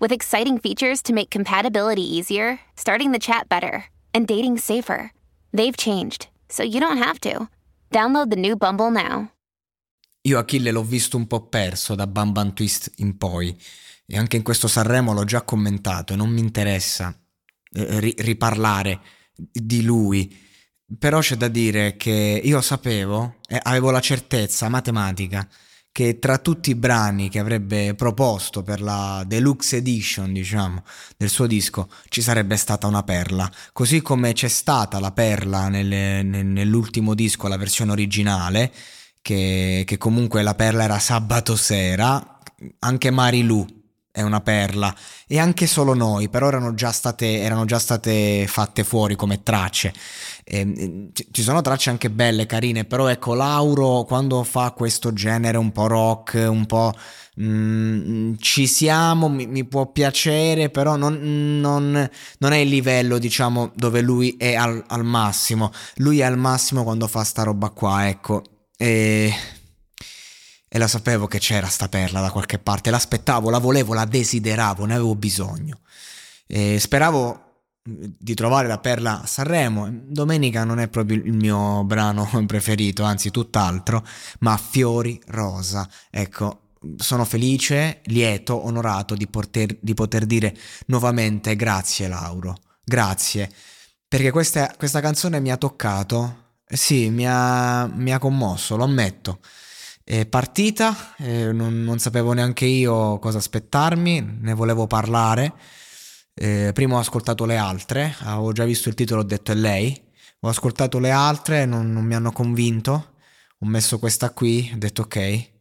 with exciting features to make compatibility easier, starting the chat better, and dating safer. They've changed, so you don't have to. Download the new Bumble now. Io Achille l'ho visto un po' perso da Bamban Twist in poi, e anche in questo Sanremo l'ho già commentato, e non mi interessa riparlare di lui. Però c'è da dire che io sapevo, avevo la certezza matematica, che tra tutti i brani che avrebbe proposto per la deluxe edition, diciamo, del suo disco, ci sarebbe stata una perla, così come c'è stata la perla nell'ultimo disco, la versione originale, che comunque la perla era Sabato Sera. Anche Mary Lou è una perla, e anche Solo Noi, però erano già state fatte fuori come tracce. Ci sono tracce anche belle, carine, però ecco, Lauro quando fa questo genere un po' rock, un po' ci siamo, mi può piacere, però non è il livello, diciamo, dove lui è al massimo. Lui è al massimo quando fa sta roba qua, ecco. E la sapevo che c'era sta perla da qualche parte, l'aspettavo, la volevo, la desideravo, ne avevo bisogno, e speravo di trovare la perla a Sanremo. Domenica non è proprio il mio brano preferito, anzi tutt'altro, ma Fiori Rosa, ecco, sono felice, lieto, onorato di poter dire nuovamente grazie Lauro, grazie, perché questa canzone mi ha toccato, sì, mi ha commosso, lo ammetto. È partita, non sapevo neanche io cosa aspettarmi, ne volevo parlare. Prima ho ascoltato le altre, avevo già visto il titolo, ho detto è lei. Ho ascoltato le altre, non mi hanno convinto, ho messo questa qui, ho detto ok.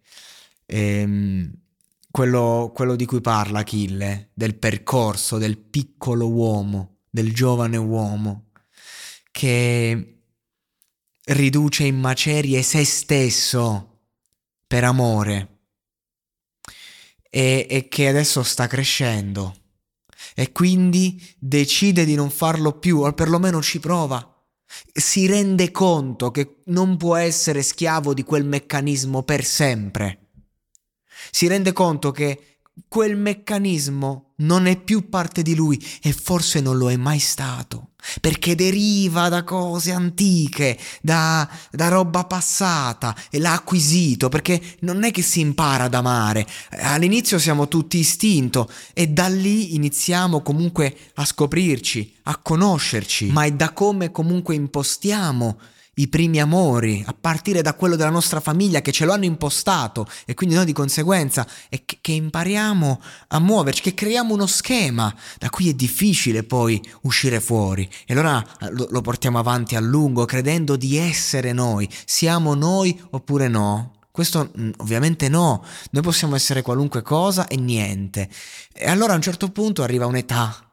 Quello di cui parla Achille, del percorso del piccolo uomo, del giovane uomo, che riduce in macerie se stesso per amore, e che adesso sta crescendo e quindi decide di non farlo più, o perlomeno ci prova, si rende conto che non può essere schiavo di quel meccanismo per sempre, si rende conto che quel meccanismo non è più parte di lui, e forse non lo è mai stato, perché deriva da cose antiche, da roba passata, e l'ha acquisito, perché non è che si impara ad amare. All'inizio siamo tutti istinto, e da lì iniziamo comunque a scoprirci, a conoscerci, ma è da come comunque impostiamo i primi amori, a partire da quello della nostra famiglia, che ce lo hanno impostato, e quindi noi di conseguenza è che impariamo a muoverci, che creiamo uno schema da cui è difficile poi uscire fuori, e allora lo portiamo avanti a lungo credendo di essere noi. Siamo noi oppure no? Questo ovviamente no, noi possiamo essere qualunque cosa e niente. E allora a un certo punto arriva un'età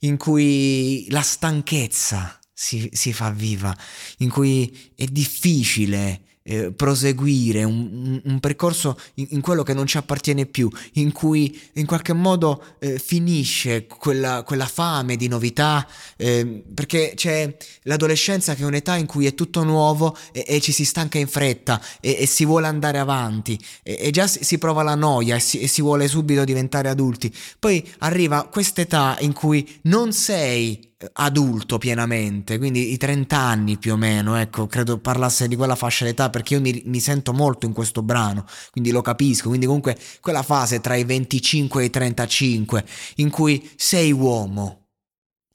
in cui la stanchezza si fa viva, in cui è difficile proseguire un percorso in quello che non ci appartiene più, in cui in qualche modo finisce quella fame di novità, perché c'è l'adolescenza che è un'età in cui è tutto nuovo e ci si stanca in fretta e si vuole andare avanti e già si prova la noia e si vuole subito diventare adulti. Poi arriva quest'età in cui non sei adulto pienamente, quindi i 30 anni più o meno, ecco, credo parlasse di quella fascia d'età, perché io mi sento molto in questo brano, quindi lo capisco. Quindi comunque quella fase tra i 25 e i 35 in cui sei uomo,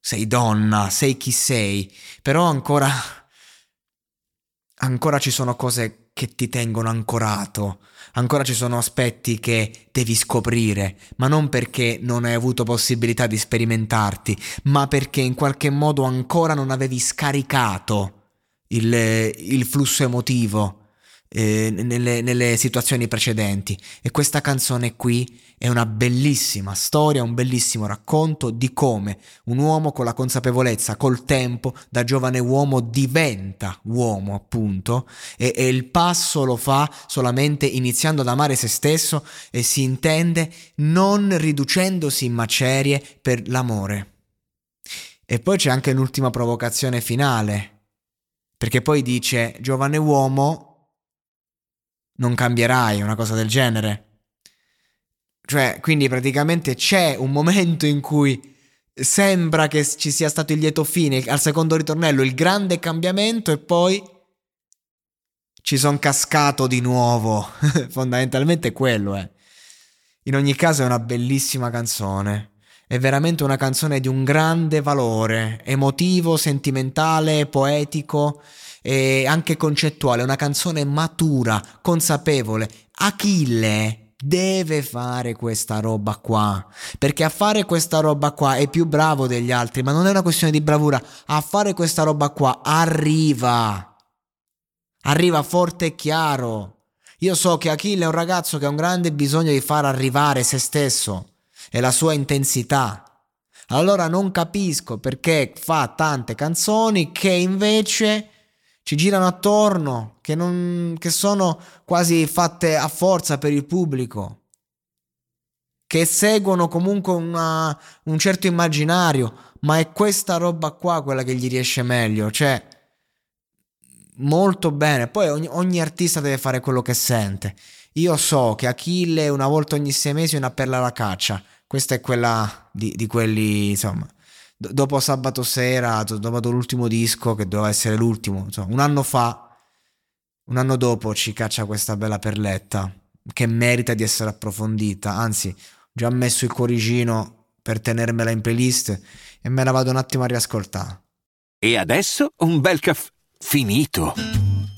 sei donna, sei chi sei, però ancora ci sono cose che ti tengono ancorato, ancora ci sono aspetti che devi scoprire, ma non perché non hai avuto possibilità di sperimentarti, ma perché in qualche modo ancora non avevi scaricato il flusso emotivo nelle situazioni precedenti. E questa canzone qui è una bellissima storia, un bellissimo racconto di come un uomo, con la consapevolezza, col tempo, da giovane uomo diventa uomo, appunto, e il passo lo fa solamente iniziando ad amare se stesso, e si intende non riducendosi in macerie per l'amore. E poi c'è anche un'ultima provocazione finale, perché poi dice: giovane uomo, non cambierai, una cosa del genere. Cioè, quindi praticamente c'è un momento in cui sembra che ci sia stato il lieto fine, al secondo ritornello il grande cambiamento, e poi ci son cascato di nuovo. Fondamentalmente quello è. In ogni caso è una bellissima canzone. È veramente una canzone di un grande valore emotivo, sentimentale, poetico e anche concettuale. Una canzone matura, consapevole. Achille deve fare questa roba qua, perché a fare questa roba qua è più bravo degli altri, ma non è una questione di bravura. A fare questa roba qua arriva forte e chiaro. Io so che Achille è un ragazzo che ha un grande bisogno di far arrivare se stesso e la sua intensità. Allora non capisco perché fa tante canzoni che invece ci girano attorno, che sono quasi fatte a forza per il pubblico, che seguono comunque un certo immaginario, ma è questa roba qua quella che gli riesce meglio. Cioè, molto bene. Poi ogni artista deve fare quello che sente. Io so che Achille una volta ogni 6 mesi è una perla alla caccia. Questa è quella di quelli, insomma, dopo Sabato Sera, dopo l'ultimo disco, che doveva essere l'ultimo, insomma, un anno dopo ci caccia questa bella perletta che merita di essere approfondita. Anzi, ho già messo il cuoricino per tenermela in playlist e me la vado un attimo a riascoltare. E adesso un bel caffè finito.